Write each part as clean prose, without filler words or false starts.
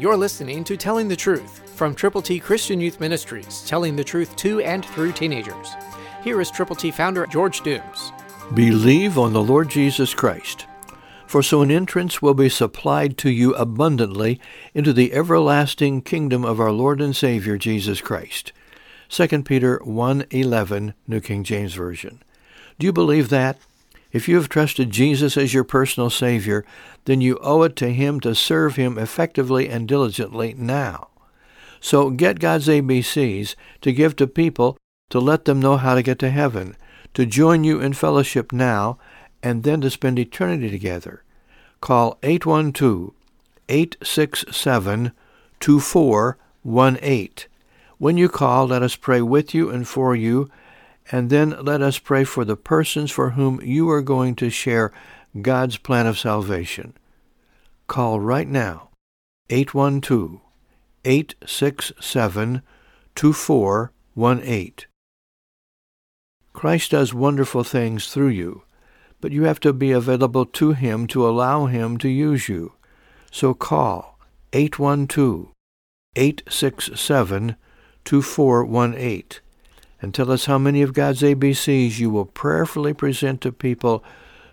You're listening to Telling the Truth from Triple T Christian Youth Ministries, telling the truth to and through teenagers. Here is Triple T founder George Dooms. Believe on the Lord Jesus Christ, for so an entrance will be supplied to you abundantly into the everlasting kingdom of our Lord and Savior Jesus Christ. 2 Peter 1:11, New King James Version. Do you believe that? If you have trusted Jesus as your personal Savior, then you owe it to Him to serve Him effectively and diligently now. So get God's ABCs to give to people to let them know how to get to heaven, to join you in fellowship now, and then to spend eternity together. Call 812-867-2418. When you call, let us pray with you and for you, and then let us pray for the persons for whom you are going to share God's plan of salvation. Call right now, 812-867-2418. Christ does wonderful things through you, but you have to be available to Him to allow Him to use you. So call 812-867-2418. And tell us how many of God's ABCs you will prayerfully present to people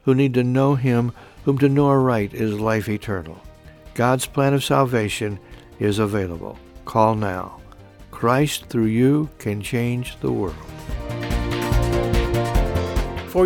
who need to know Him, whom to know aright is life eternal. God's plan of salvation is available. Call now. Christ through you can change the world. For